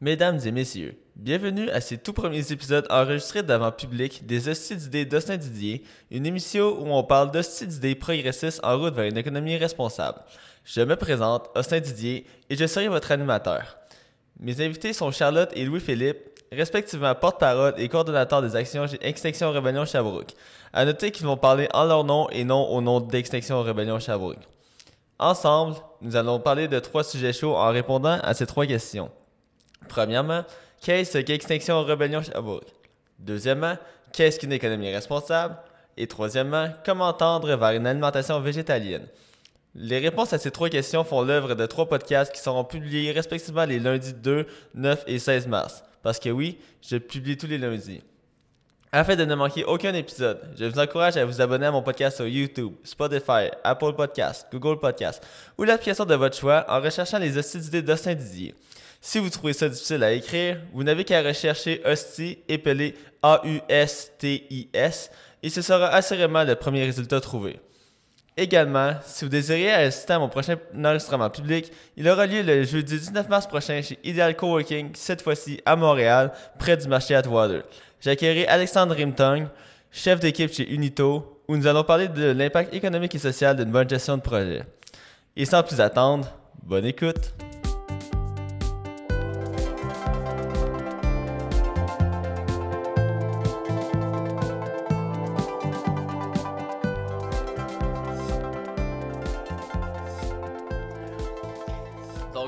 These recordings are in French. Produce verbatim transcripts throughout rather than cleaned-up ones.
Mesdames et messieurs, bienvenue à ces tout premiers épisodes enregistrés devant public des Hosties d'idées d'Austin Didier, une émission où on parle d'hosties d'idées progressistes en route vers une économie responsable. Je me présente, Austin Didier, et je serai votre animateur. Mes invités sont Charlotte et Louis-Philippe, respectivement porte-parole et coordonnateur des actions chez Extinction Rebellion Sherbrooke. À noter qu'ils vont parler en leur nom et non au nom d'Extinction Rebellion Sherbrooke. Ensemble, nous allons parler de trois sujets chauds en répondant à ces trois questions. Premièrement, qu'est-ce qu'Extinction Rebellion Sherbrooke? Deuxièmement, qu'est-ce qu'une économie responsable? Et troisièmement, comment tendre vers une alimentation végétalienne? Les réponses à ces trois questions font l'œuvre de trois podcasts qui seront publiés respectivement les lundis deux, neuf et seize mars. Parce que oui, je publie tous les lundis. Afin de ne manquer aucun épisode, je vous encourage à vous abonner à mon podcast sur YouTube, Spotify, Apple Podcasts, Google Podcasts ou l'application de votre choix en recherchant les Hosties d'idées d'Austin Didier. Si vous trouvez ça difficile à écrire, vous n'avez qu'à rechercher Hosties, épelé A U S T I S, et ce sera assurément le premier résultat trouvé. Également, si vous désirez assister à mon prochain enregistrement public, il aura lieu le jeudi dix-neuf mars prochain chez Ideal Coworking, cette fois-ci à Montréal, près du marché Atwater. J'accueillerai Alexandre Rimtong, chef d'équipe chez Unito, où nous allons parler de l'impact économique et social d'une bonne gestion de projet. Et sans plus attendre, bonne écoute!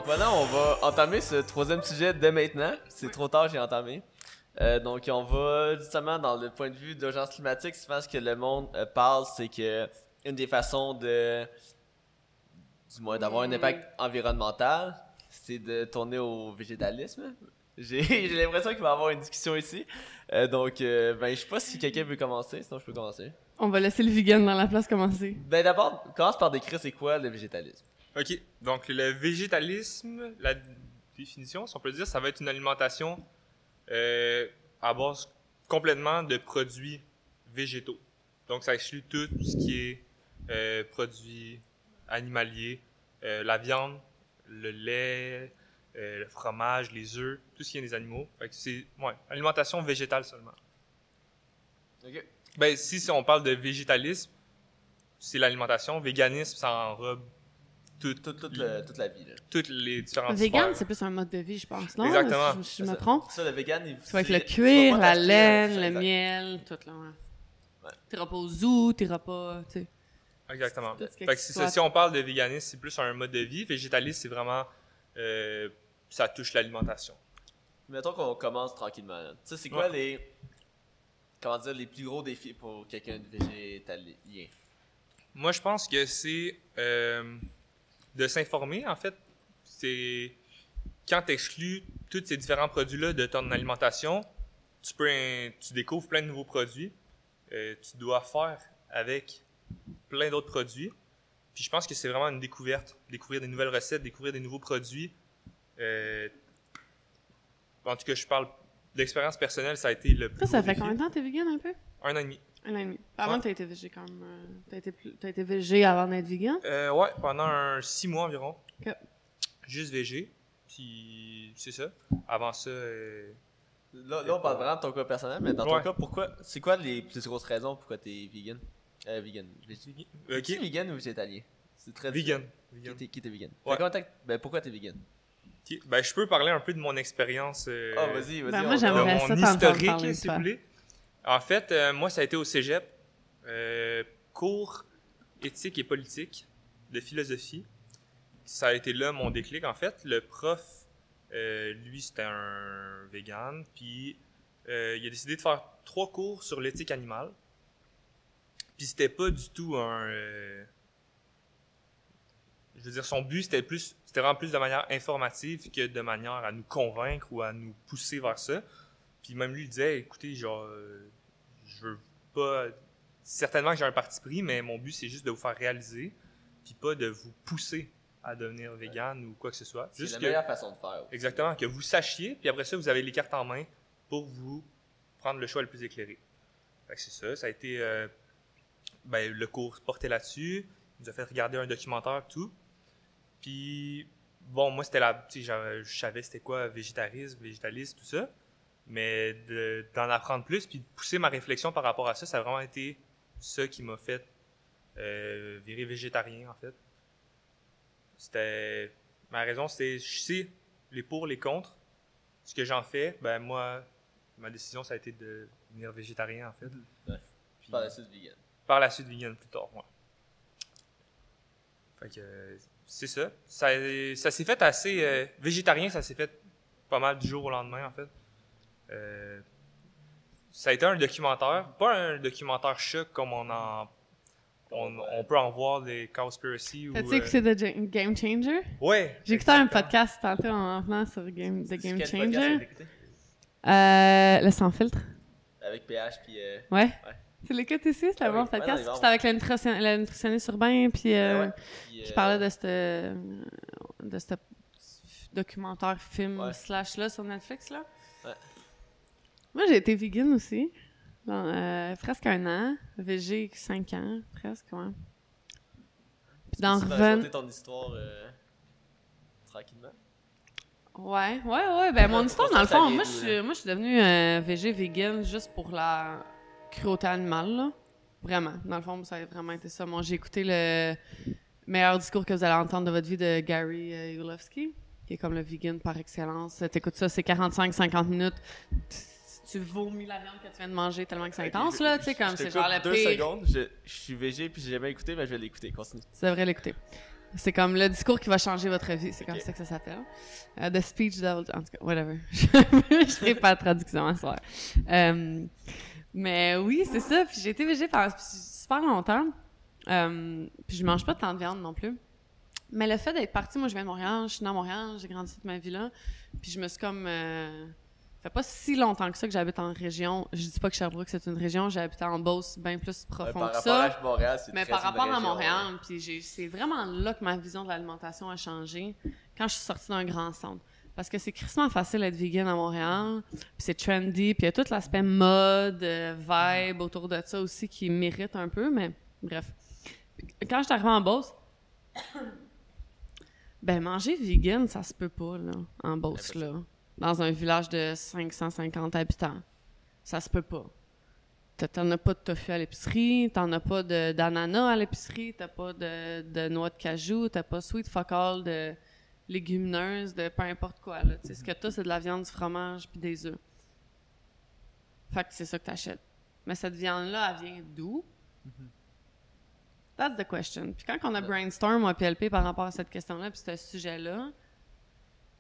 Maintenant, on va entamer ce troisième sujet dès maintenant. C'est trop tard, j'ai entamé. Euh, donc, on va justement dans le point de vue d'urgence climatique. Souvent, ce que le monde euh, parle, c'est que une des façons de, du moins, d'avoir un impact environnemental, c'est de tourner au végétalisme. J'ai, j'ai l'impression qu'il va y avoir une discussion ici. Euh, donc, euh, ben, je sais pas si quelqu'un veut commencer, sinon je peux commencer. On va laisser le vegan dans la place commencer. Ben, d'abord, commence par décrire c'est quoi le végétalisme. Ok, donc le végétalisme, la définition, si on peut dire, ça va être une alimentation euh, à base complètement de produits végétaux. Donc ça exclut tout ce qui est euh, produits animaliers, euh, la viande, le lait, euh, le fromage, les œufs, tout ce qui est des animaux. Fait que c'est, ouais, alimentation végétale seulement. Ok. Ben si, si on parle de végétalisme, c'est l'alimentation. Véganisme, ça enrobe Tout, tout, tout le, toute la vie. Là. Toutes les différentes Vegan, sphères. C'est plus un mode de vie, je pense, non? Exactement. Je, je, je me trompe. Ça, le vegan, il faut avec le cuir, la laine, le miel, tout là. Ouais. T'es repas au zoo, t'es repas, tu sais. Exactement. Fait que si, si on parle de véganisme, c'est plus un mode de vie. Végétalisme, c'est vraiment, euh, ça touche l'alimentation. Mettons qu'on commence tranquillement. Tu sais, c'est quoi ouais. les, comment dire, les plus gros défis pour quelqu'un de végétalien? Moi, je pense que c'est... Euh, de s'informer, en fait, c'est quand tu exclues tous ces différents produits-là de ton alimentation, tu peux tu découvres plein de nouveaux produits, euh, tu dois faire avec plein d'autres produits. Puis je pense que c'est vraiment une découverte, découvrir des nouvelles recettes, découvrir des nouveaux produits. Euh, en tout cas, je parle d'expérience personnelle, ça a été le plus Ça, ça fait défi. Combien de temps que tu es vegan un peu? Un an et demi. Un an et demi. Avant, ouais. t'as été végé quand même. T'as été, t'as été végé avant d'être vegan? Euh, ouais, pendant un, six mois environ. Okay. Juste végé. Puis, c'est ça. Avant ça. Euh, là, là, on parle vraiment de ton cas personnel, mais dans ouais. ton cas, pourquoi? C'est quoi les plus grosses raisons pourquoi t'es vegan? Euh, vegan. Végé, okay. T'es vegan ou végétalien? C'est très Vegan. vegan. Qui, t'es, qui t'es vegan? Ouais. Ben, pourquoi t'es vegan? Okay. Ben, je peux parler un peu de mon expérience. Euh, ah, vas-y, vas-y. Ben, moi, j'aimerais ça. Mon historique, s'il vous plaît. En fait, euh, moi, ça a été au cégep, euh, cours éthique et politique de philosophie. Ça a été là mon déclic, en fait. Le prof, euh, lui, c'était un vegan, puis euh, il a décidé de faire trois cours sur l'éthique animale. Puis c'était pas du tout un... Euh, je veux dire, son but, c'était plus, c'était vraiment plus de manière informative que de manière à nous convaincre ou à nous pousser vers ça. Puis même lui, il disait, écoutez, genre, euh, je veux pas... Certainement que j'ai un parti pris, mais mon but, c'est juste de vous faire réaliser, puis pas de vous pousser à devenir vegan ouais. ou quoi que ce soit. C'est juste la que, meilleure façon de faire. Aussi. Exactement, que vous sachiez, puis après ça, vous avez les cartes en main pour vous prendre le choix le plus éclairé. Fait que c'est ça, ça a été... Euh, ben, le cours porté là-dessus, il nous a fait regarder un documentaire, tout. Puis bon, moi, c'était la, je savais c'était quoi, végétarisme, végétalisme, tout ça. Mais de, d'en apprendre plus, puis de pousser ma réflexion par rapport à ça, ça a vraiment été ça qui m'a fait euh, virer végétarien, en fait. C'était... Ma raison, c'est je sais les pour, les contre. Ce que j'en fais, ben moi, ma décision, ça a été de devenir végétarien, en fait. Ouais. Puis, par la suite, vegan. Par la suite, vegan, plus tard, ouais. Fait que, c'est ça. Ça, ça s'est fait assez... Euh, végétarien, ça s'est fait pas mal du jour au lendemain, en fait. Euh, ça a été un documentaire, pas un documentaire choc comme on en on, on peut en voir des conspiracy. T'as-tu euh... écouté The Game Changer? Ouais. J'ai écouté un podcast tantôt en venant sur Game, The Game Changer. Quel podcast t'as écouté? Euh, le Sans-Filtre. Avec P H puis. Euh... Ouais. ouais. Tu l'écoutes ici, c'est un ah bon oui. podcast. Ouais, non, c'était avec la, nutrition, la nutritionniste urbain puis euh, ouais, ouais. Qui euh... parlait de ce de ce documentaire film ouais. slash là sur Netflix là. Ouais. Moi, j'ai été vegan aussi, dans, euh, presque un an, végé cinq ans, presque, ouais. Puis d'en revenir... Tu peux raconter ton histoire euh, tranquillement? Ouais, ouais, ouais, ben mon histoire, dans le fond, moi, je, moi, je suis devenue euh, végé, vegan, juste pour la cruauté animale, là. Vraiment, dans le fond, ça a vraiment été ça. Moi, j'ai écouté le meilleur discours que vous allez entendre de votre vie de Gary euh, Yourofsky, qui est comme le vegan par excellence. T'écoutes ça, c'est quarante-cinq à cinquante minutes... Tu vomis la viande que tu viens de manger tellement que c'est intense, okay, là, tu sais, comme c'est genre la pire. deux secondes, je, je suis végé puis j'ai jamais écouté, mais je vais l'écouter, continue. Tu devrais l'écouter. C'est comme le discours qui va changer votre vie, c'est okay. Comme ça que ça s'appelle. Uh, the speech that... En tout cas, whatever. Je ferai pas de traduction à ce soir. Um, mais oui, c'est ça, puis j'ai été végé pendant super longtemps, um, puis je mange pas tant de viande non plus. Mais le fait d'être partie, moi, je viens de Montréal, je suis née à Montréal, j'ai grandi toute ma vie là, puis je me suis comme... Euh, Ça fait pas si longtemps que ça que j'habite en région. Je dis pas que Sherbrooke, c'est une région. J'ai habité en Beauce, bien plus profond euh, que ça. Par rapport à Montréal, c'est Mais par rapport région, à Montréal, ouais. Puis j'ai, c'est vraiment là que ma vision de l'alimentation a changé quand je suis sortie d'un grand centre. Parce que c'est crissement facile d'être vegan à Montréal. Puis c'est trendy. Puis il y a tout l'aspect mode, vibe autour de ça aussi qui mérite un peu. Mais bref. Quand je suis arrivée en Beauce... ben manger vegan, ça se peut pas, là, en Beauce, là. Dans un village de cinq cent cinquante habitants. Ça se peut pas. T'en as pas de tofu à l'épicerie, t'en as pas de, d'ananas à l'épicerie, t'as pas de, de noix de cajou, t'as pas sweet fuck all de légumineuses, de peu importe quoi. Là. Mm-hmm. Ce que t'as, c'est de la viande, du fromage puis des œufs. Fait que c'est ça que t'achètes. Mais cette viande-là, elle vient d'où? Mm-hmm. That's the question. Puis quand on a brainstorm ou P L P par rapport à cette question-là puis ce sujet-là,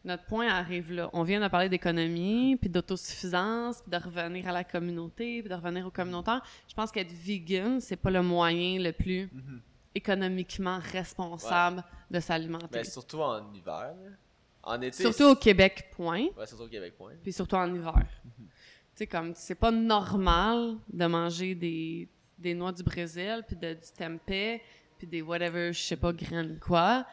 notre point arrive là. On vient de parler d'économie, puis d'autosuffisance, puis de revenir à la communauté, puis de revenir aux communautaires. Je pense qu'être vegan, c'est pas le moyen le plus mm-hmm. économiquement responsable ouais. de s'alimenter. Mais surtout en hiver. En été. Surtout c'est... au Québec, point. Ouais, surtout au Québec, point. Puis surtout en hiver. Mm-hmm. Tu sais, comme, c'est pas normal de manger des, des noix du Brésil, puis de, du tempeh, puis des whatever, je sais pas, graines quoi,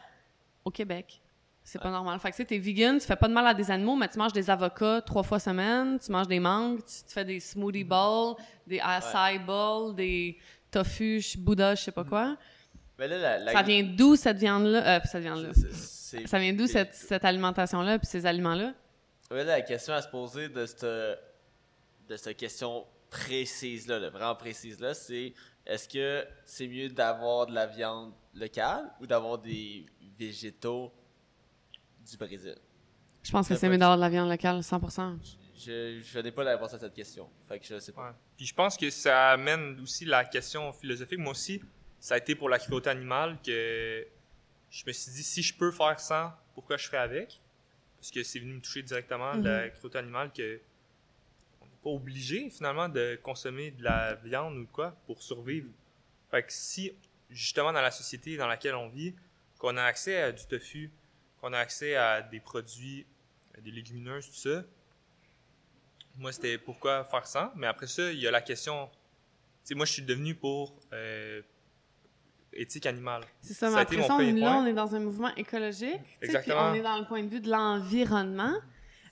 au Québec. C'est pas normal. Fait que tu sais, t'es vegan, tu fais pas de mal à des animaux, mais tu manges des avocats trois fois semaine, tu manges des mangues, tu te fais des smoothie bowls, des acai ouais. bowls, des tofu, bouddha, je sais pas quoi. Mais là, la, la... Ça vient d'où cette viande-là? Euh, cette viande-là. C'est, c'est... Ça vient d'où c'est... cette, cette alimentation-là puis ces aliments-là? Oui, là, la question à se poser de cette, de cette question précise-là, là, vraiment précise-là, c'est est-ce que c'est mieux d'avoir de la viande locale ou d'avoir des végétaux du Brésil? Je pense que c'est mieux d'avoir de la viande locale, cent pour cent. Je, je n'ai pas la réponse à cette question. Fait que je sais pas. Ouais. Puis je pense que ça amène aussi la question philosophique. Moi aussi, ça a été pour la cruauté animale que je me suis dit, si je peux faire sans, pourquoi je ferais avec? Parce que c'est venu me toucher directement mm-hmm. de la cruauté animale que on n'est pas obligé, finalement, de consommer de la viande ou de quoi pour survivre. Fait que si, justement, dans la société dans laquelle on vit, qu'on a accès à du tofu, on a accès à des produits, à des légumineuses, tout ça. Moi, c'était pourquoi faire sans. Mais après ça, il y a la question... Tu sais, moi, je suis devenu pour euh, éthique animale. C'est ça, mais ça après ça, on, là, on est dans un mouvement écologique. Exactement. On est dans le point de vue de l'environnement.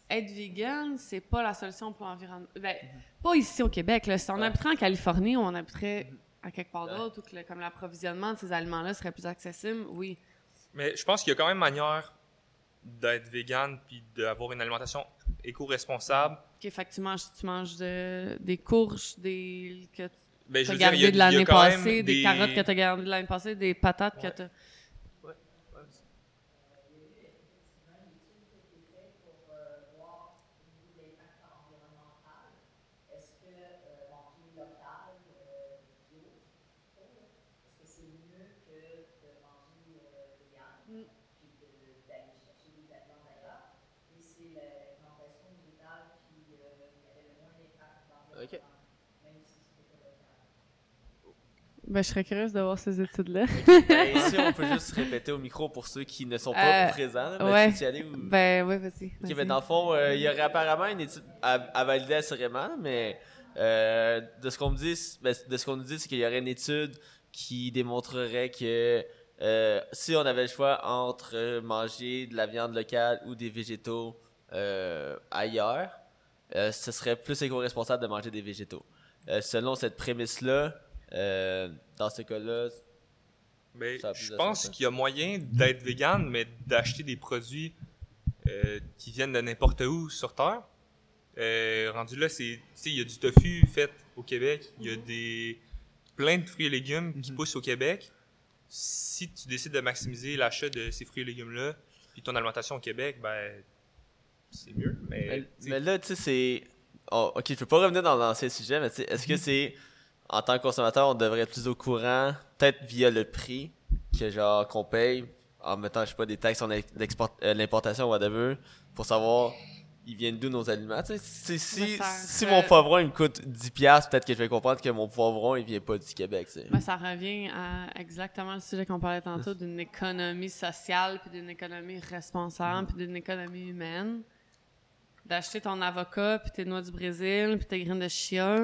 Être vegan, c'est pas la solution pour l'environnement. Ben, mm-hmm. pas ici au Québec. Là. Si on ouais. habiterait en Californie, on habiterait mm-hmm. à quelque part d'autre, ouais. ou que le, comme l'approvisionnement de ces aliments-là serait plus accessible, oui. Mais je pense qu'il y a quand même manière... d'être végane puis d'avoir une alimentation éco-responsable. OK, fait que tu manges, tu manges de, des courges des, que tu as gardées de l'année passée, des... des carottes que tu as gardées de l'année passée, des patates ouais. que tu as... Ouais. Ouais. Okay. Ben, je serais curieuse de voir ces études-là. Okay. Ben, ici, on peut juste répéter au micro pour ceux qui ne sont pas euh, présents. Ben, ouais. Tu y allais ou... Ben, oui, vas-y. vas-y. Okay, ben, dans le fond, euh, il y aurait apparemment une étude à, à valider assurément, mais euh, de ce qu'on me dit, ben, de ce qu'on nous dit, c'est qu'il y aurait une étude qui démontrerait que euh, si on avait le choix entre manger de la viande locale ou des végétaux euh, ailleurs, Euh, ce serait plus éco-responsable de manger des végétaux. Euh, selon cette prémisse-là, euh, dans ce cas-là... Mais je pense qu'il y a moyen d'être végane, mais d'acheter des produits euh, qui viennent de n'importe où sur Terre. Euh, rendu là, c'est, il y a du tofu fait au Québec, il y a des, plein de fruits et légumes qui poussent au Québec. Si tu décides de maximiser l'achat de ces fruits et légumes-là, puis ton alimentation au Québec, ben... c'est mieux, mais... Mais, mais là, tu sais, c'est... Oh, OK, je peux pas revenir dans l'ancien sujet, mais tu sais, est-ce que c'est... En tant que consommateur, on devrait être plus au courant, peut-être via le prix que genre qu'on paye, en mettant, je sais pas, des taxes sur euh, l'importation, whatever, pour savoir, ils viennent d'où nos aliments. Tu sais, si, si, si mon poivron, il me coûte dix dollars, peut-être que je vais comprendre que mon poivron, il vient pas du Québec, tu sais. Mais ça revient à exactement le sujet qu'on parlait tantôt, d'une économie sociale, puis d'une économie responsable, puis d'une économie humaine. D'acheter ton avocat, puis tes noix du Brésil, puis tes graines de chia.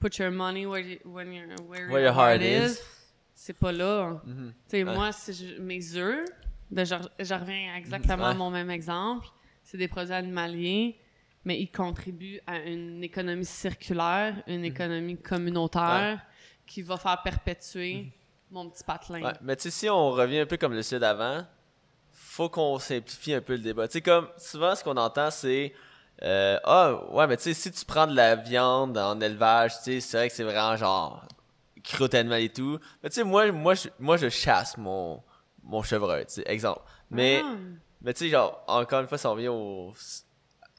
Put your money where, you, when you're, where, where your heart is. is. C'est pas là. Mm-hmm. Tu sais, ouais. Moi, si je, mes œufs, ben, je, je reviens exactement ouais. à mon même exemple. C'est des produits animaliers, mais ils contribuent à une économie circulaire, une économie communautaire ouais. qui va faire perpétuer mm-hmm. mon petit patelin. Ouais. Mais tu sais, si on revient un peu comme le sujet d'avant, faut qu'on simplifie un peu le débat. Tu sais, comme souvent, ce qu'on entend, c'est euh, « Ah, ouais, mais tu sais, si tu prends de la viande en élevage, tu sais, c'est vrai que c'est vraiment genre croûte animale et tout. » Mais tu sais, moi, moi, je, moi, je chasse mon, mon chevreuil, tu sais, exemple. Mais, ah. mais tu sais, genre, encore une fois, si on vient au...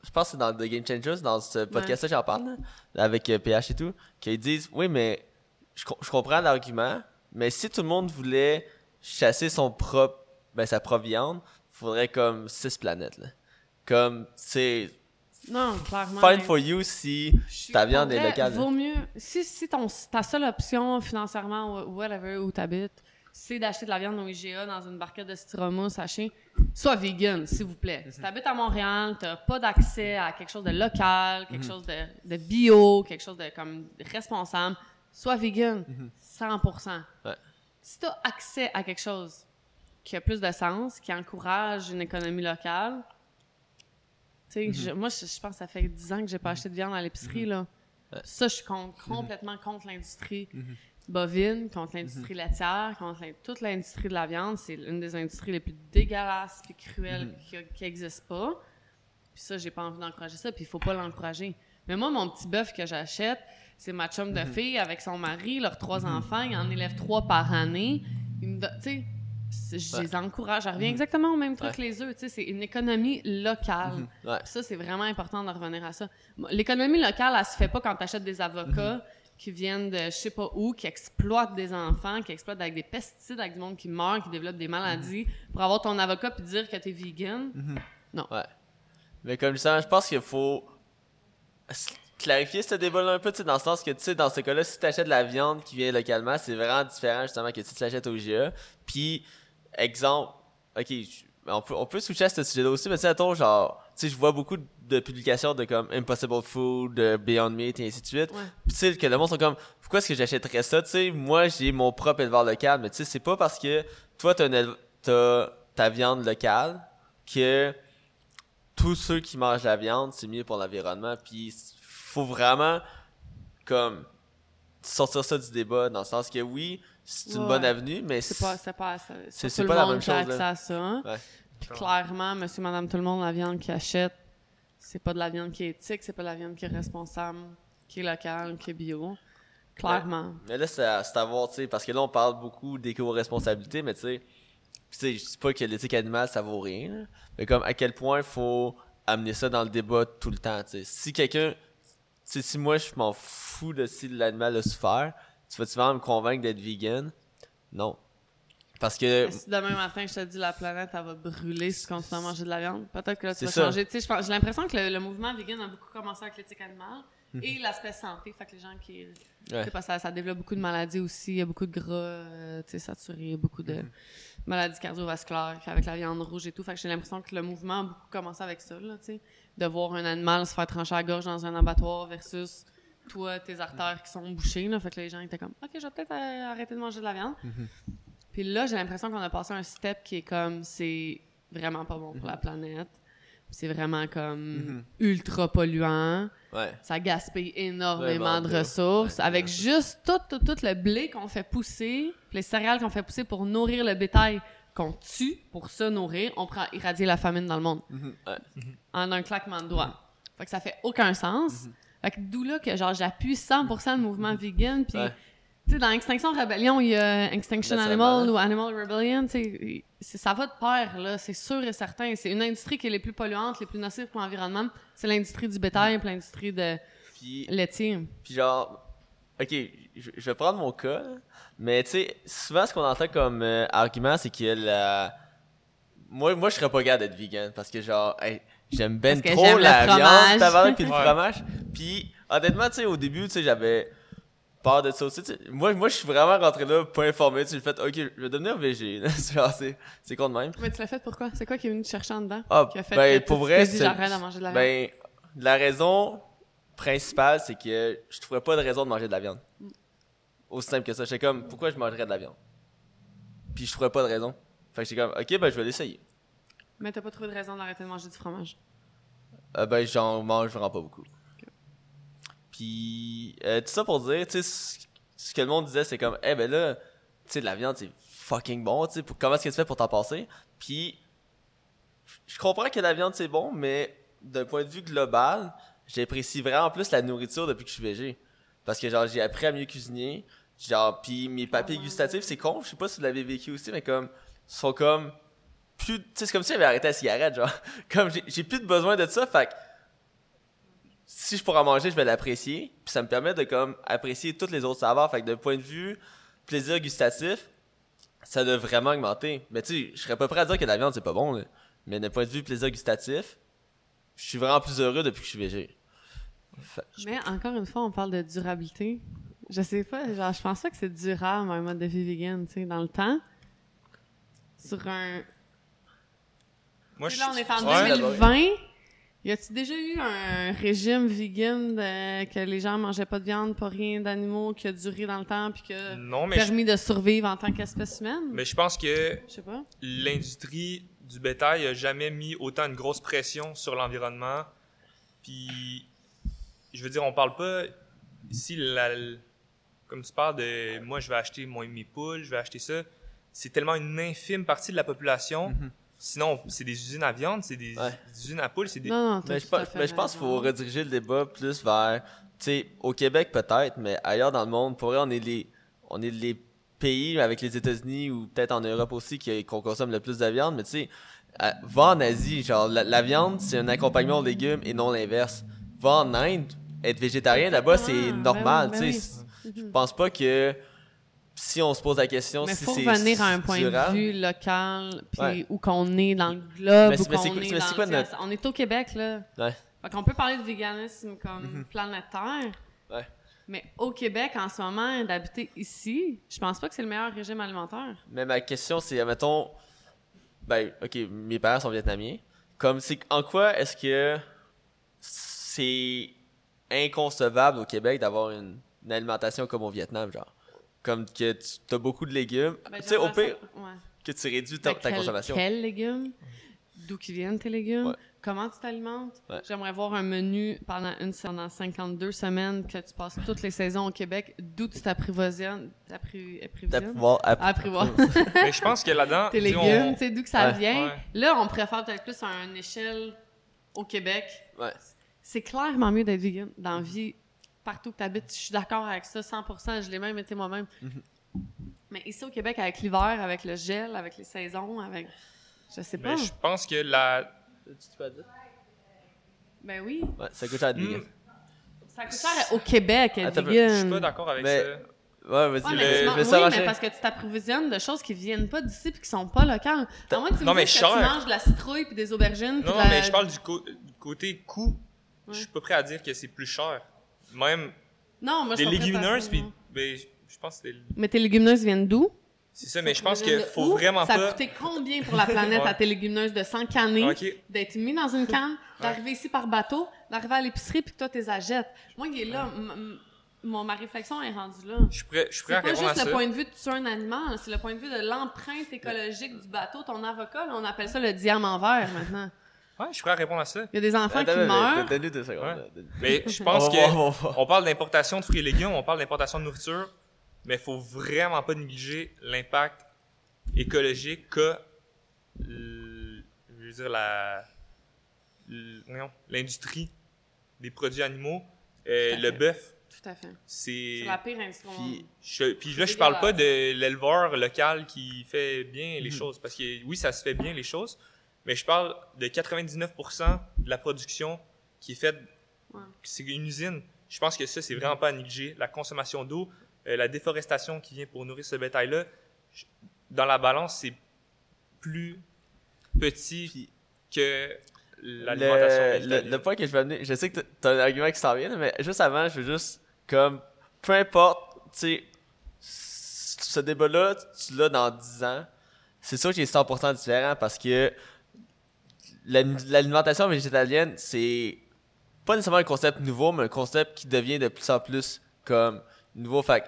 Je pense que c'est dans The Game Changers, dans ce podcast-là, ouais. j'en parle, avec euh, P H et tout, qu'ils disent « Oui, mais je, je comprends l'argument, mais si tout le monde voulait chasser son propre ben sa propre viande, il faudrait comme six planètes. Là. Comme, c'est... Non, clairement. Fine for you si ta viande est locale. Vaut mieux... Si, si ton, ta seule option financièrement, whatever, où t'habites, c'est d'acheter de la viande au I G A dans une barquette de styromousse sachez, sois vegan, s'il vous plaît. Mm-hmm. Si t'habites à Montréal, t'as pas d'accès à quelque chose de local, quelque mm-hmm. chose de, de bio, quelque chose de comme responsable, sois vegan, mm-hmm. cent pour cent. Ouais. Si t'as accès à quelque chose... qui a plus de sens, qui encourage une économie locale. Tu sais, mm-hmm. moi, je, je pense que ça fait dix ans que j'ai pas acheté de viande à l'épicerie, mm-hmm. là. Ouais. Ça, je suis contre, complètement mm-hmm. contre l'industrie mm-hmm. bovine, contre l'industrie mm-hmm. laitière, contre la, toute l'industrie de la viande. C'est une des industries les plus dégueulasses et cruelles mm-hmm. qui n'existent pas. Puis ça, j'ai pas envie d'encourager ça, puis il faut pas l'encourager. Mais moi, mon petit bœuf que j'achète, c'est ma chum de mm-hmm. fille avec son mari, leurs trois mm-hmm. enfants, ils en élèvent trois par année. Ils me donnent, tu sais... Je ouais. les encourage. Je reviens mmh. exactement au même truc que ouais. les œufs. Tu sais, c'est une économie locale. Mmh. Ouais. Ça, c'est vraiment important de revenir à ça. L'économie locale, elle se fait pas quand tu achètes des avocats mmh. qui viennent de je sais pas où, qui exploitent des enfants, qui exploitent avec des pesticides, avec du monde qui meurt, qui développe des maladies, mmh. pour avoir ton avocat puis dire que tu es vegan. Mmh. Non. Ouais. Mais comme ça, je pense qu'il faut clarifier ce débat-là un peu, tu sais, dans le sens que, tu sais, dans ce cas-là, si tu achètes de la viande qui vient localement, c'est vraiment différent, justement, que si tu l'achètes au I G A. Puis, exemple, OK, on peut, on peut switcher à ce sujet-là aussi, mais tu sais, attends, genre, tu sais, je vois beaucoup de publications de comme Impossible Food, Beyond Meat, et ainsi de suite. Ouais. Puis, tu sais, que le monde sont comme, pourquoi est-ce que j'achèterais ça? Tu sais, moi, j'ai mon propre éleveur local, mais tu sais, c'est pas parce que toi, t'as, une, t'as ta viande locale que tous ceux qui mangent la viande, c'est mieux pour l'environnement, puis faut vraiment comme sortir ça du débat dans le sens que oui, c'est une ouais, bonne avenue, mais c'est, c'est pas, c'est pas, c'est, c'est, c'est pas, pas la même chose. Là. Ça, ça. Ouais. Puis clairement, monsieur, madame, tout le monde, la viande qu'ils achètent, c'est pas de la viande qui est éthique, c'est pas de la viande qui est responsable, qui est locale, qui est bio. Clairement. Mais, mais là, c'est à, c'est à voir, tu sais, parce que là, on parle beaucoup d'éco-responsabilité, mais tu sais, je dis pas que l'éthique animale, ça vaut rien, là, mais comme à quel point il faut amener ça dans le débat tout le temps, tu sais. Si quelqu'un, tu sais, si moi, je m'en fous de si l'animal a souffert, tu vas-tu vraiment me convaincre d'être vegan? Non. Parce que. Si demain matin, je te dis la planète, elle va brûler si tu continues à manger de la viande, peut-être que là, tu vas changer. Tu sais, j'ai l'impression que le, le mouvement vegan a beaucoup commencé avec l'éthique animale. Et l'aspect santé, fait que les gens qui... Ouais. Parce que ça, ça développe beaucoup de maladies aussi, il y a beaucoup de gras euh, saturés, il y a beaucoup de mm-hmm. maladies cardiovasculaires avec la viande rouge et tout. Fait que j'ai l'impression que le mouvement a beaucoup commencé avec ça, là, de voir un animal se faire trancher à la gorge dans un abattoir versus toi, tes artères mm-hmm. qui sont bouchées. Là, fait que les gens étaient comme « Ok, je vais peut-être euh, arrêter de manger de la viande. Mm-hmm. » Puis là, j'ai l'impression qu'on a passé un step qui est comme « C'est vraiment pas bon mm-hmm. pour la planète. » C'est vraiment comme mm-hmm. ultra polluant. Ouais. Ça gaspille énormément de ressources. Ouais. Avec juste tout, tout, tout le blé qu'on fait pousser, les céréales qu'on fait pousser pour nourrir le bétail qu'on tue pour se nourrir, on prend irradier la famine dans le monde. Mm-hmm. Ouais. En un claquement de doigts. Mm-hmm. Fait que ça fait aucun sens. Mm-hmm. Fait que d'où là que genre j'appuie cent pour cent le mouvement vegan. Puis ouais. tu sais, dans Extinction Rebellion, il y a Extinction ben, Animal va, ou Animal Rebellion, tu sais, ça va de pair, là, c'est sûr et certain. C'est une industrie qui est les plus polluantes, les plus nocives pour l'environnement. C'est l'industrie du bétail, puis l'industrie de laitier. Puis genre, OK, je, je vais prendre mon cas, mais tu sais, souvent ce qu'on entend comme euh, argument, c'est que la... Moi, moi je serais pas gars d'être vegan, parce que genre, hey, j'aime ben trop j'aime la viande, tabarnak, puis le fromage. Puis honnêtement, tu sais, au début, tu sais, j'avais... peur de ça aussi. Tu sais, moi, moi je suis vraiment rentré là, pas informé. Tu le fais, OK, je vais devenir végé. c'est, c'est con de même. Mais tu l'as fait pourquoi? C'est quoi qui est venu te chercher en dedans? Ah, qui a fait ben, pour vrai, c'est... J'arrête à manger de la viande. Ben, la raison principale, c'est que je trouvais pas de raison de manger de la viande. Mm. Aussi simple que ça. J'étais comme, pourquoi je mangerais de la viande? Puis je trouvais pas de raison. Fait que j'étais comme, OK, ben je vais l'essayer. Mais t'as pas trouvé de raison d'arrêter de manger du fromage? Euh, ben, j'en mange vraiment pas beaucoup. Puis, euh, tout ça pour dire, tu sais, ce que le monde disait, c'est comme, eh hey, ben là, tu sais, de la viande, c'est fucking bon, tu sais, comment est-ce que tu fais pour t'en passer? Puis, je comprends que la viande, c'est bon, mais d'un point de vue global, j'apprécie vraiment plus la nourriture depuis que je suis végé. Parce que, genre, j'ai appris à mieux cuisiner, genre, puis mes papilles gustatifs, c'est con, je sais pas si vous l'avez vécu aussi, mais comme, sont comme, plus, tu sais, c'est comme si j'avais arrêté la cigarette, genre, comme, j'ai, j'ai plus de besoin de ça, fait que, si je pourrais en manger, je vais l'apprécier. Puis ça me permet de comme apprécier toutes les autres saveurs. Fait que d'un point de vue plaisir gustatif, ça doit vraiment augmenter. Mais tu sais, je serais pas prêt à dire que la viande, c'est pas bon, là. Mais d'un point de vue plaisir gustatif, je suis vraiment plus heureux depuis que je suis végé. Fait, je... Mais encore une fois, on parle de durabilité. Je sais pas, genre, je pense pas que c'est durable un mode de vie vegan, tu sais, dans le temps. Sur un... Moi, je... là, on est en ouais, deux mille vingt... Y a-tu déjà eu un régime vegan de, que les gens mangeaient pas de viande, pas rien d'animaux, qui a duré dans le temps puis qui a non, permis je... de survivre en tant qu'espèce humaine? Mais je pense que je sais pas. L'industrie du bétail a jamais mis autant une grosse pression sur l'environnement. Puis, je veux dire, on parle pas... Ici, la, comme tu parles de « moi, je vais acheter moi, mes poules, je vais acheter ça », c'est tellement une infime partie de la population... Mm-hmm. Sinon, c'est des usines à viande, c'est des, ouais. des usines à poules, c'est des... Non, non, mais je, mais je pense qu'il faut rediriger le débat plus vers... Tu sais, au Québec peut-être, mais ailleurs dans le monde, pour vrai, on est les, on est les pays avec les États-Unis ou peut-être en Europe aussi qui, qu'on consomme le plus de viande. Mais tu sais, va en Asie, genre la, la viande, c'est un accompagnement aux légumes et non l'inverse. Va en Inde, être végétarien, là-bas, ah, c'est normal. Ben oui, ben oui. Tu sais, je pense pas que... Si on se pose la question, mais si c'est durable... Mais il faut revenir à un point durable. De vue local, puis ouais. où qu'on est dans le globe, mais, où mais qu'on c'est, est mais dans... C'est quoi notre... On est au Québec, là. Ouais. Fait qu'on peut parler de véganisme comme mm-hmm. planétaire, ouais. mais au Québec, en ce moment, d'habiter ici, je pense pas que c'est le meilleur régime alimentaire. Mais ma question, c'est, admettons... Ben, OK, mes parents sont vietnamiens. Comme, c'est en quoi est-ce que c'est inconcevable au Québec d'avoir une, une alimentation comme au Vietnam, genre? Comme que tu as beaucoup de légumes, ben, tu sais, au pire, ça, ouais. que tu réduis ta, ta quel, consommation. Quels légumes? D'où qu'ils viennent tes légumes? Ouais. comment tu t'alimentes. Ouais. J'aimerais voir un menu pendant, une, pendant cinquante-deux semaines que tu passes toutes les saisons au Québec, d'où tu t'apprivoisines. Mais je pense que là-dedans... Tes légumes, on... tu sais, d'où que ça ouais. vient. Ouais. Là, on préfère peut-être plus à une échelle au Québec. Ouais. C'est clairement mieux d'être vegan dans la vie, partout que tu habites. Je suis d'accord avec ça, cent pour cent. Je l'ai même été moi-même. Mm-hmm. Mais ici au Québec, avec l'hiver, avec le gel, avec les saisons, avec... Je sais pas. Mais je pense que la... Tu peux dire? Ben oui. Ouais, ça coûte cher être vegan. Ça coûte cher au Québec être vegan. Je suis pas d'accord avec mais... ça. Ouais, vas-y, ouais, mais, mais, mais ça oui, marche. Mais parce que tu t'approvisionnes de choses qui viennent pas d'ici puis qui sont pas locales. T'a... Moi, tu non, me dis que cher. Tu manges de la citrouille puis des aubergines. Non, non la... mais je parle du, co- du côté coût. Ouais. Je suis pas prêt à dire que c'est plus cher. Même non, moi, des légumineuses, puis ben, je pense que c'est... Mais tes légumineuses viennent d'où? C'est ça, mais je pense qu'il faut vraiment ça pas... Ça a coûté combien pour la planète ouais. à tes légumineuses de s'encanner, okay. d'être mis dans une canne, d'arriver ouais. ici par bateau, d'arriver à l'épicerie, puis que toi, t'es achètes. Moi, il est là... Ouais. M- mon, ma réflexion est rendue là. Je suis prêt, je suis prêt à répondre à ça. C'est pas juste le point de vue de tuer un animal, c'est le point de vue de l'empreinte écologique ouais. du bateau. Ton avocat, là, on appelle ça le diamant vert, maintenant. Ouais, je suis prêt à répondre à ça. Il y a des enfants Attends, qui mais, meurent. Donne-lui deux secondes. Ouais. Mais je pense qu'on parle d'importation de fruits et légumes, on parle d'importation de nourriture. Mais il ne faut vraiment pas négliger l'impact écologique qu'a le, je veux dire, la, le, non, l'industrie des produits animaux, euh, le bœuf. Tout à fait. C'est, c'est la pire industrie. Puis, je, puis là, je ne parle pas de l'éleveur local qui fait bien les mmh. choses. Parce que oui, ça se fait bien les choses, mais je parle de quatre-vingt-dix-neuf pour cent de la production qui est faite, ouais. c'est une usine. Je pense que ça, c'est vraiment mmh. pas à négliger. La consommation d'eau, Euh, la déforestation qui vient pour nourrir ce bétail-là, je, dans la balance, c'est plus petit que l'alimentation. Le, le, le point que je vais amener, je sais que tu as un argument qui s'en vient, mais juste avant, je veux juste, comme, peu importe, tu sais, ce débat-là, tu l'as dans dix ans, c'est sûr qu'il est cent pour cent différent parce que l'alimentation végétalienne, c'est pas nécessairement un concept nouveau, mais un concept qui devient de plus en plus comme... nouveau, fait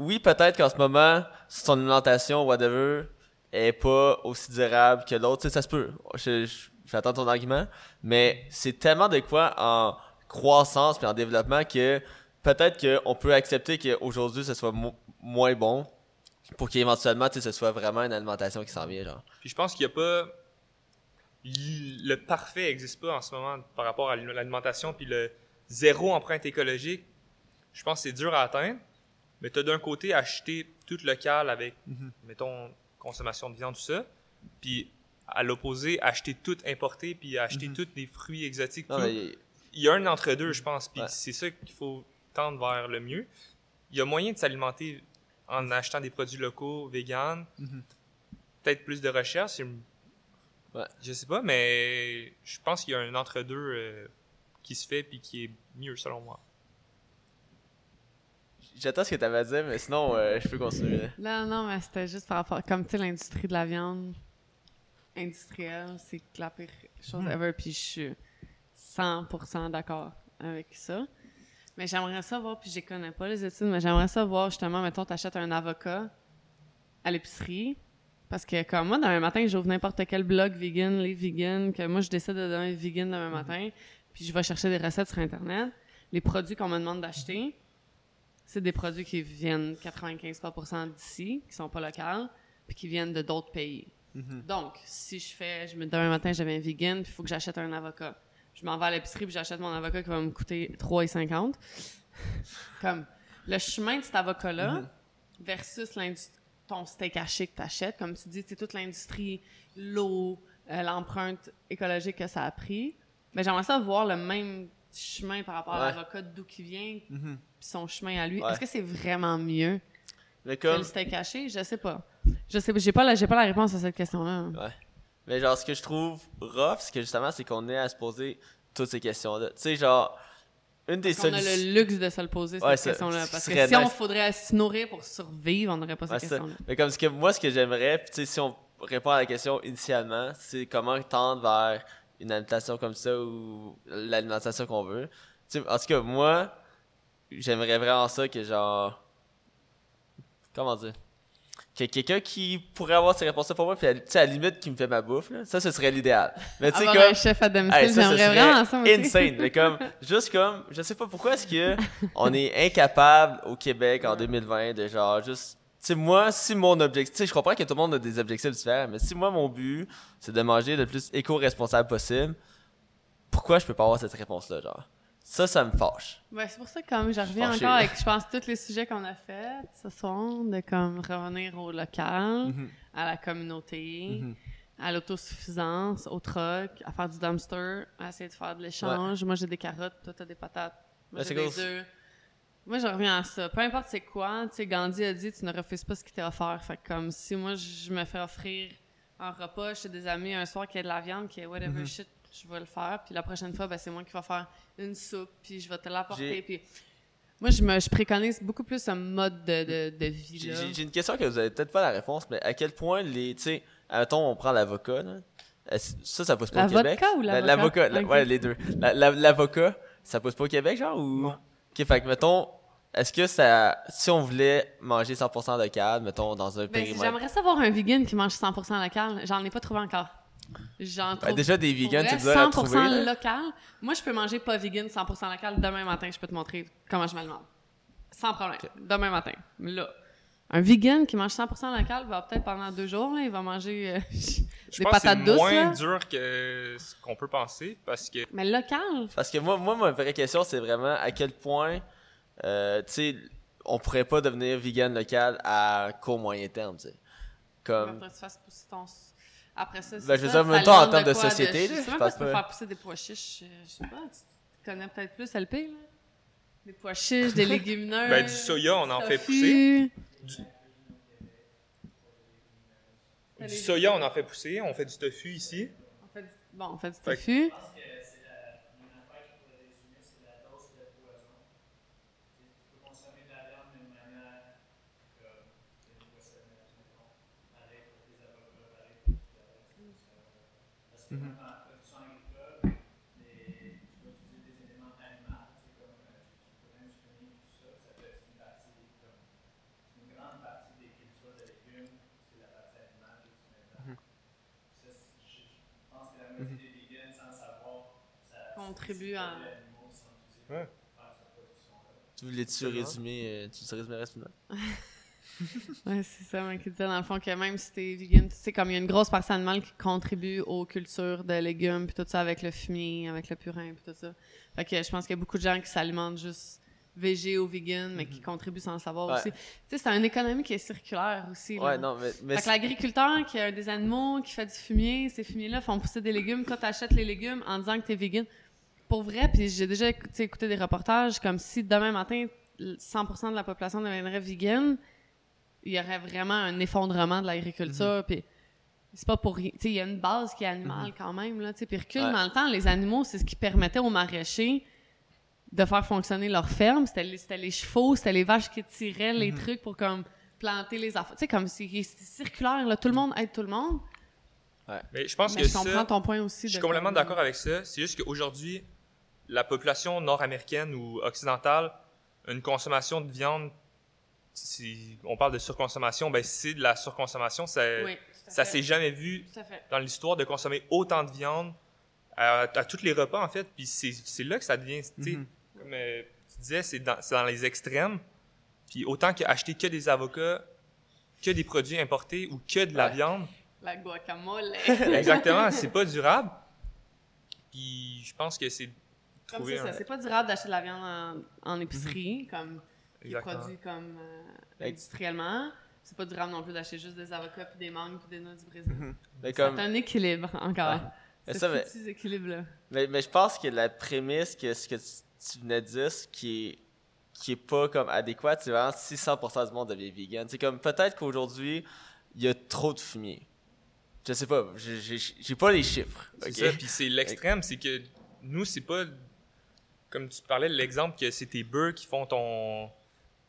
oui, peut-être qu'en ce moment, son alimentation, whatever, est pas aussi durable que l'autre. Tu sais, ça se peut. Je, je, j'attends ton argument. Mais c'est tellement de quoi en croissance puis en développement que peut-être qu'on peut accepter qu'aujourd'hui, ce soit mo- moins bon pour qu'éventuellement, tu sais, ce soit vraiment une alimentation qui s'en vient, genre. Puis je pense qu'il y a pas... Le parfait n'existe pas en ce moment par rapport à l'alimentation puis le zéro empreinte écologique. Je pense que c'est dur à atteindre, mais tu as d'un côté acheter tout local avec, mm-hmm. mettons, consommation de viande, tout ça, puis à l'opposé, acheter tout importé, puis acheter mm-hmm. tous des fruits exotiques. Non, il... il y a un entre-deux, je pense, puis ouais. c'est ça qu'il faut tendre vers le mieux. Il y a moyen de s'alimenter en achetant des produits locaux, vegan, mm-hmm. peut-être plus de recherche, ouais. je sais pas, mais je pense qu'il y a un entre-deux euh, qui se fait, puis qui est mieux, selon moi. J'attends ce que tu avais à dire, mais sinon, euh, je peux continuer. Non, non, mais c'était juste par rapport... Comme, tu sais, l'industrie de la viande industrielle, c'est la pire chose mmh. ever, puis je suis cent pour cent d'accord avec ça. Mais j'aimerais ça voir, puis je connais pas les études, mais j'aimerais ça voir, justement, mettons, t'achètes un avocat à l'épicerie, parce que, comme moi, demain matin, j'ouvre n'importe quel blog vegan, les vegan, que moi, je décide de donner vegan demain mmh. matin, puis je vais chercher des recettes sur Internet, les produits qu'on me demande d'acheter... C'est des produits qui viennent quatre-vingt-quinze pour cent d'ici, qui sont pas locaux, puis qui viennent de d'autres pays. Mm-hmm. Donc, si je fais, je me demain matin, j'avais un vegan, puis il faut que j'achète un avocat. Je m'en vais à l'épicerie, puis j'achète mon avocat qui va me coûter trois dollars cinquante. Comme, le chemin de cet avocat-là, mm-hmm. versus l'industrie, ton steak haché que t'achètes, comme tu dis, tu sais, toute l'industrie, l'eau, euh, l'empreinte écologique que ça a pris, mais j'aimerais ça voir le même chemin par rapport ouais. à l'avocat d'où qui vient, mm-hmm. puis son chemin à lui. Ouais. Est-ce que c'est vraiment mieux comme... que le steak haché? Je sais pas. Je sais pas, j'ai pas la, j'ai pas la réponse à cette question-là. Ouais. Mais genre, ce que je trouve rough, c'est que justement, c'est qu'on est à se poser toutes ces questions-là. Tu sais, genre, une des solutions... On a le luxe de se le poser, cette ouais, ça, question-là. Parce que si nice. On faudrait se nourrir pour survivre, on n'aurait pas ouais, cette ça. Question-là. Mais comme ce que moi, ce que j'aimerais, puis tu sais, si on répond à la question initialement, c'est comment tendre vers... une alimentation comme ça ou l'alimentation qu'on veut. Tu sais, en tout cas, moi, j'aimerais vraiment ça que genre... Comment dire? que quelqu'un qui pourrait avoir ces réponses-là pour moi, puis à, à la limite, qui me fait ma bouffe, là, ça, ce serait l'idéal. Mais tu sais, ah, comme. Un chef à domicile, hey, ça, j'aimerais vraiment ça aussi. Insane. Mais comme, juste comme, je sais pas pourquoi est-ce qu'on est incapable au Québec en deux mille vingt de genre juste. Tu sais, moi, si mon objectif. Tu sais, je comprends que tout le monde a des objectifs différents, mais si moi, mon but, c'est de manger le plus éco-responsable possible, pourquoi je peux pas avoir cette réponse-là, genre? Ça, ça me fâche. Ben, c'est pour ça que comme je reviens Fâché, encore avec, je pense, tous les sujets qu'on a faits ce soir, de comme revenir au local, mm-hmm. à la communauté, mm-hmm. à l'autosuffisance, au troc, à faire du dumpster, à essayer de faire de l'échange. Ouais. Moi, j'ai des carottes, toi, t'as des patates, moi, ben, j'ai des œufs. Moi, je reviens à ça. Peu importe c'est quoi, tu sais, Gandhi a dit, tu ne refuses pas ce qui t'est offert. Fait que comme si moi, je me fais offrir un repas chez des amis un soir qui a de la viande, qui est whatever mm-hmm. shit, je vais le faire, puis la prochaine fois, ben, c'est moi qui vais faire une soupe, puis je vais te l'apporter, puis... Moi, je, me, je préconise beaucoup plus ce mode de, de, de vie, j'ai, là. J'ai, j'ai une question que vous avez peut-être pas la réponse, mais à quel point les... Tu sais, admettons, on prend l'avocat, là. Ça, ça pousse pas la au Québec. L'avocat ou l'avocat? L'avocat, okay. la, ouais, les deux. La, la, l'avocat, ça pousse pas au Québec, genre, ou... Non. OK, fait que, mettons... Est-ce que ça, si on voulait manger cent pour cent local, mettons, dans un périmètre... Ben, j'aimerais savoir un vegan qui mange cent pour cent local. J'en ai pas trouvé encore. J'en trouve... Ben, déjà, des vegans, tu dois trouver. cent pour cent local. Moi, je peux manger pas vegan, cent pour cent local. Demain matin, je peux te montrer comment je m'alimente. Sans problème. Okay. Demain matin. Là. Un vegan qui mange cent pour cent local va peut-être pendant deux jours, là, il va manger euh, des patates douces. Je pense que c'est moins là. Dur que ce qu'on peut penser parce que... Mais local? Parce que moi, moi ma vraie question, c'est vraiment à quel point... Euh, tu sais, on pourrait pas devenir vegan local à court moyen terme, tu sais. Comme... Après, tu fasses pousser ton... Après ça, c'est ben, je veux dire, en même temps, en termes de, de société, de... Je sais même pas si tu peux faire pousser des pois chiches, je sais pas, tu connais peut-être plus L P, là? Des pois chiches, des légumineuses... Ben, du soya, on en fait pousser. Du... du soya, on en fait pousser, on fait du tofu ici. On fait du... Bon, on fait du tofu... Fait... Contribue à... Ouais. Tu voulais-tu résumer, euh, tu te résumerais ce ouais, c'est ça, moi qui disais dans le fond que même si t'es vegan, tu sais, comme il y a une grosse partie animale qui contribue aux cultures de légumes puis tout ça avec le fumier, avec le purin puis tout ça. Fait que je pense qu'il y a beaucoup de gens qui s'alimentent juste végé ou vegan, mais mm-hmm. qui contribuent sans le savoir ouais. aussi. Tu sais, c'est une économie qui est circulaire aussi. Ouais, là. Non, mais, mais fait que l'agriculteur qui a des animaux, qui fait du fumier, ces fumiers-là font pousser des légumes. Quand t'achètes les légumes en disant que t'es vegan, pour vrai, puis j'ai déjà écouté des reportages comme si demain matin, cent pour cent de la population deviendrait vegan, il y aurait vraiment un effondrement de l'agriculture, mm-hmm. puis c'est pas pour rien. Tu sais, il y a une base qui est animale mm-hmm. quand même, là, tu sais, puis recule ouais. dans le temps, les animaux, c'est ce qui permettait aux maraîchers de faire fonctionner leur ferme, c'était les, c'était les chevaux, c'était les vaches qui tiraient les mm-hmm. trucs pour comme planter les affaires, tu sais, comme c'est, c'est circulaire, là, tout le monde aide tout le monde. Ouais. Mais je pense Mais que je comprends ça, ton point aussi. Je suis complètement comme... d'accord avec ça, c'est juste qu'aujourd'hui, la population nord-américaine ou occidentale, une consommation de viande, si on parle de surconsommation, ben c'est de la surconsommation. Ça, oui, ça s'est jamais vu dans l'histoire de consommer autant de viande à, à tous les repas, en fait. Puis c'est, c'est là que ça devient, mm-hmm. comme euh, tu disais, c'est dans, c'est dans les extrêmes. Puis autant qu'acheter que des avocats, que des produits importés ou que de la ouais. viande. La guacamole. Exactement, c'est pas durable. Puis je pense que c'est... Comme ça, ça, c'est pas durable d'acheter de la viande en, en épicerie, mm-hmm. comme les produits comme euh, industriellement. C'est pas durable non plus d'acheter juste des avocats puis des mangues puis des noix du Brésil. Mm-hmm. C'est comme... un équilibre encore. Ah. C'est ça, petit mais... équilibre là. Mais, mais je pense que la prémisse que ce que tu, tu venais de dire, qui est qui est pas comme adéquate, c'est vraiment si cent pour cent du monde devient vegan. C'est comme peut-être qu'aujourd'hui il y a trop de fumier. Je sais pas, j'ai, j'ai, j'ai pas les chiffres. Okay? C'est ça. Puis c'est l'extrême, c'est que nous c'est pas comme tu parlais de l'exemple que c'est tes bœufs qui font ton...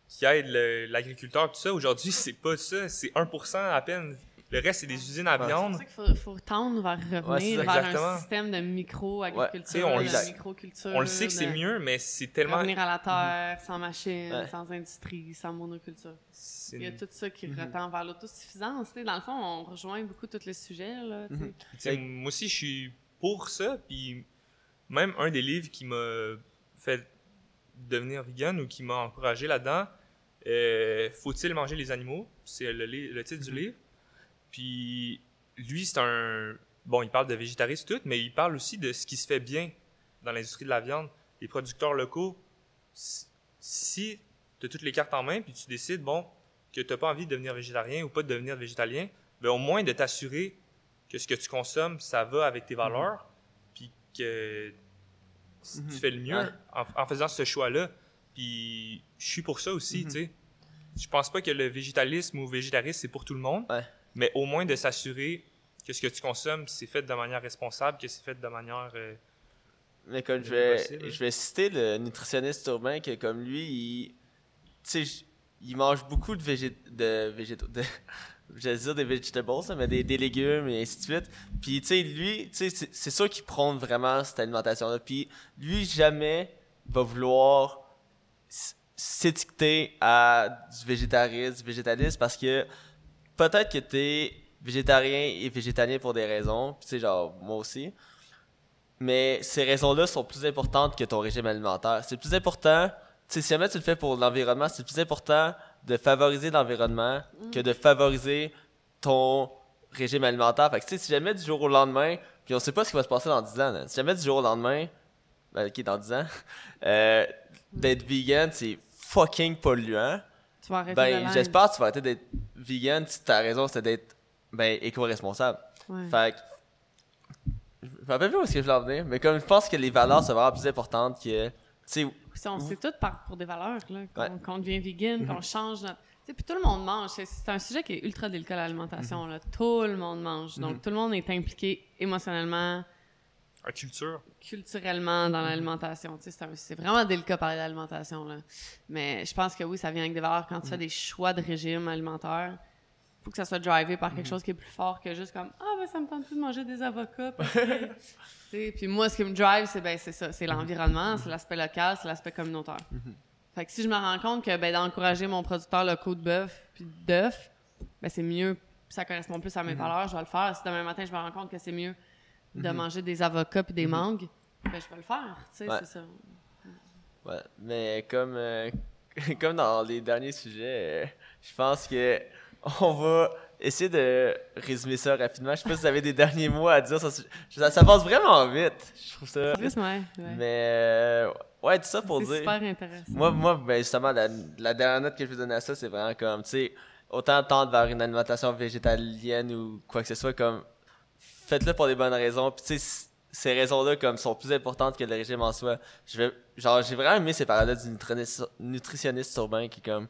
qui aident le, l'agriculteur, tout ça. Aujourd'hui, c'est pas ça. C'est un pour cent à peine. Le reste, c'est des usines à viande. C'est pour ça qu'il faut, faut tendre vers revenir ouais, vers exactement. un système de micro-agriculture, ouais, on de la... microculture. On le sait que de... c'est mieux, mais c'est tellement... Revenir à la terre, mmh. sans machine, ouais. sans industrie, sans monoculture. C'est... Il y a tout ça qui mmh. retend vers l'autosuffisance. T'sais. Dans le fond, on rejoint beaucoup tous les sujets. Là, t'sais. Mmh. T'sais, moi aussi, je suis pour ça. Puis même un des livres qui m'a fait devenir vegan ou qui m'a encouragé là-dedans, euh, « Faut-il manger les animaux ?» C'est le, le titre mmh. du livre. Puis lui, c'est un... Bon, il parle de végétarisme tout, mais il parle aussi de ce qui se fait bien dans l'industrie de la viande. Les producteurs locaux, si tu as toutes les cartes en main, puis tu décides, bon, que tu n'as pas envie de devenir végétarien ou pas de devenir végétalien, bien au moins de t'assurer que ce que tu consommes, ça va avec tes valeurs, mm-hmm. puis que si mm-hmm. tu fais le mieux ouais. en, en faisant ce choix-là. Puis je suis pour ça aussi, mm-hmm. tu sais. Je pense pas que le végétalisme ou végétarisme, c'est pour tout le monde. Ouais. Mais au moins de s'assurer que ce que tu consommes, c'est fait de manière responsable, que c'est fait de manière... Euh, mais comme je vais, possible. je vais citer le nutritionniste urbain que comme lui, il, tu sais, il mange beaucoup de végétaux, de végétaux, de, j'allais dire des vegetables, mais des, des légumes et ainsi de suite. Puis tu sais, lui, tu sais, c'est, c'est sûr qu'il prône vraiment cette alimentation-là. Puis lui, jamais va vouloir s'étiqueter à du végétarisme, du végétalisme, parce que peut-être que t'es végétarien et végétalien pour des raisons, tu sais, genre moi aussi. Mais ces raisons-là sont plus importantes que ton régime alimentaire. C'est plus important, tu sais, si jamais tu le fais pour l'environnement, c'est plus important de favoriser l'environnement mmh. que de favoriser ton régime alimentaire. Fait que tu sais, si jamais du jour au lendemain, puis on sait pas ce qui va se passer dans dix ans, là. Si jamais du jour au lendemain, ben, ok, dans dix ans, euh, d'être vegan, c'est fucking polluant. Tu vas arrêter ben, de j'espère que tu vas arrêter d'être vegan si ta raison, c'est d'être ben, éco-responsable. Ouais. Fait que, je me rappelle plus où est-ce que je voulais en venir, mais comme je pense que les valeurs sont vraiment plus importantes que, tu sais... Si on sait toutes pour des valeurs, là, qu'on, ouais. qu'on devient vegan, qu'on change notre... Tu sais, puis tout le monde mange. C'est, c'est un sujet qui est ultra délicat, l'alimentation, mm-hmm. là. Tout le monde mange. Donc, mm-hmm. tout le monde est impliqué émotionnellement... À culture. Culturellement, dans l'alimentation. Tu sais, c'est, un, c'est vraiment délicat parler d'alimentation, là. Mais je pense que oui, ça vient avec des valeurs. Quand tu mmh. fais des choix de régime alimentaire, il faut que ça soit drivé par quelque mmh. chose qui est plus fort que juste comme « Ah, ben ça me tente plus de manger des avocats. » Puis moi, ce qui me drive, c'est, ben, c'est ça. C'est l'environnement, mmh. c'est l'aspect local, c'est l'aspect communautaire. Mmh. Fait que si je me rends compte que ben, d'encourager mon producteur local de bœuf puis d'œufs, ben, c'est mieux, ça correspond plus à mes mmh. valeurs, je vais le faire. Si demain matin, je me rends compte que c'est mieux de mm-hmm. manger des avocats puis des mm-hmm. mangues, ben je peux le faire, tu sais, ouais. c'est ça. Ouais, mais comme, euh, comme dans les derniers sujets, euh, je pense que on va essayer de résumer ça rapidement. Je sais pas si vous avez des derniers mots à dire, ça, ça, ça passe vraiment vite, je trouve ça. Juste, ouais, ouais. Mais euh, ouais, tout ça pour c'est dire. C'est super intéressant. Moi, moi ben justement, la, la dernière note que je vais donner à ça, c'est vraiment comme, tu sais, autant tendre vers une alimentation végétalienne ou quoi que ce soit, comme faites-le pour des bonnes raisons. Puis tu sais, ces raisons-là comme sont plus importantes que le régime en soi. Je vais, genre, j'ai vraiment aimé ces paroles-là du nutri- nutritionniste urbain qui comme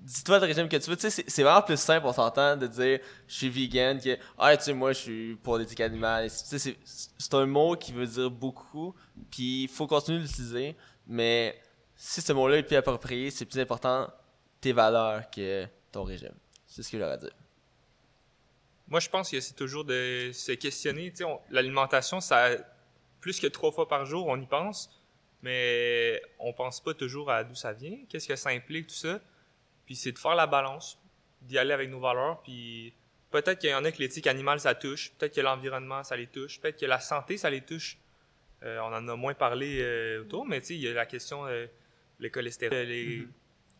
dis-toi le régime que tu veux. Tu sais, c'est, c'est vraiment plus simple, on s'entend, de dire je suis vegan que ah tu sais moi je suis pour l'éthique animale. Tu sais, c'est, c'est un mot qui veut dire beaucoup. Puis il faut continuer de l'utiliser. Mais si ce mot-là est plus approprié, c'est plus important tes valeurs que ton régime. C'est ce que j'aurais à dire. Moi, je pense que c'est toujours de se questionner. Tu sais, on, l'alimentation, ça plus que trois fois par jour, on y pense, mais on pense pas toujours à d'où ça vient, qu'est-ce que ça implique, tout ça. Puis c'est de faire la balance, d'y aller avec nos valeurs. Puis peut-être qu'il y en a que l'éthique animale, ça touche. Peut-être que l'environnement, ça les touche. Peut-être que la santé, ça les touche. Euh, on en a moins parlé euh, autour, mais tu sais, il y a la question euh, le cholestérol, les mm-hmm.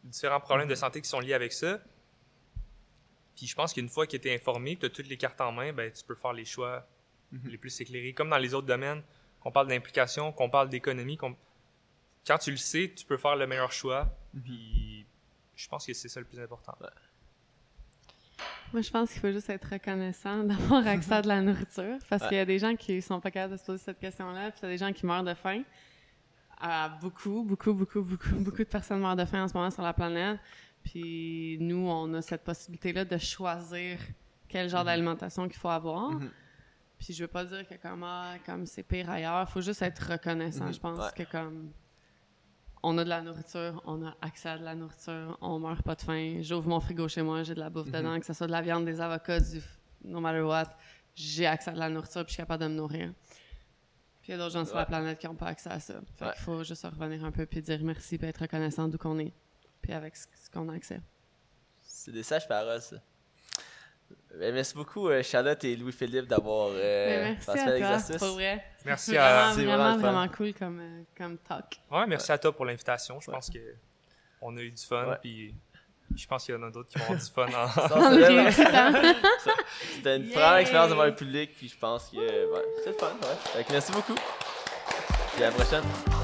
différents problèmes mm-hmm. de santé qui sont liés avec ça. Puis je pense qu'une fois que tu es informé, que tu as toutes les cartes en main, ben, tu peux faire les choix mm-hmm. les plus éclairés. Comme dans les autres domaines, qu'on parle d'implication, qu'on parle d'économie, qu'on... quand tu le sais, tu peux faire le meilleur choix. Mm-hmm. Puis je pense que c'est ça le plus important. Ouais. Moi, je pense qu'il faut juste être reconnaissant d'avoir accès à de la nourriture. Parce ouais. qu'il y a des gens qui sont pas capables de se poser cette question-là, puis il y a des gens qui meurent de faim. Euh, beaucoup, beaucoup, beaucoup, beaucoup, beaucoup de personnes meurent de faim en ce moment sur la planète. Puis nous, on a cette possibilité-là de choisir quel genre mm-hmm. d'alimentation qu'il faut avoir. Mm-hmm. Puis je veux pas dire que comme, ah, comme c'est pire ailleurs, faut juste être reconnaissant. Mm-hmm. Je pense ouais. que comme on a de la nourriture, on a accès à de la nourriture, on meurt pas de faim. J'ouvre mon frigo chez moi, j'ai de la bouffe mm-hmm. dedans, que ce soit de la viande, des avocats, du no matter what, j'ai accès à de la nourriture et je suis capable de me nourrir. Puis il y a d'autres gens ouais. sur la planète qui n'ont pas accès à ça. Fait ouais. qu'il faut juste revenir un peu puis dire merci puis être reconnaissant d'où qu'on est. Puis avec ce qu'on a accès. C'est des sages paroles, ça. Mais merci beaucoup, Charlotte et Louis-Philippe, d'avoir euh, participé à l'exercice. Merci à toi, pour vrai. Merci à vraiment, c'est vraiment, vraiment, vraiment cool comme, euh, comme talk. Ouais, merci ouais. à toi pour l'invitation. Je ouais. pense qu'on a eu du fun. Ouais. Puis je pense qu'il y en a d'autres qui vont avoir du fun. En... C'était une première expérience devant le public. Puis je pense que ouais, c'est le fun. Ouais. Donc, merci beaucoup. Puis à la prochaine.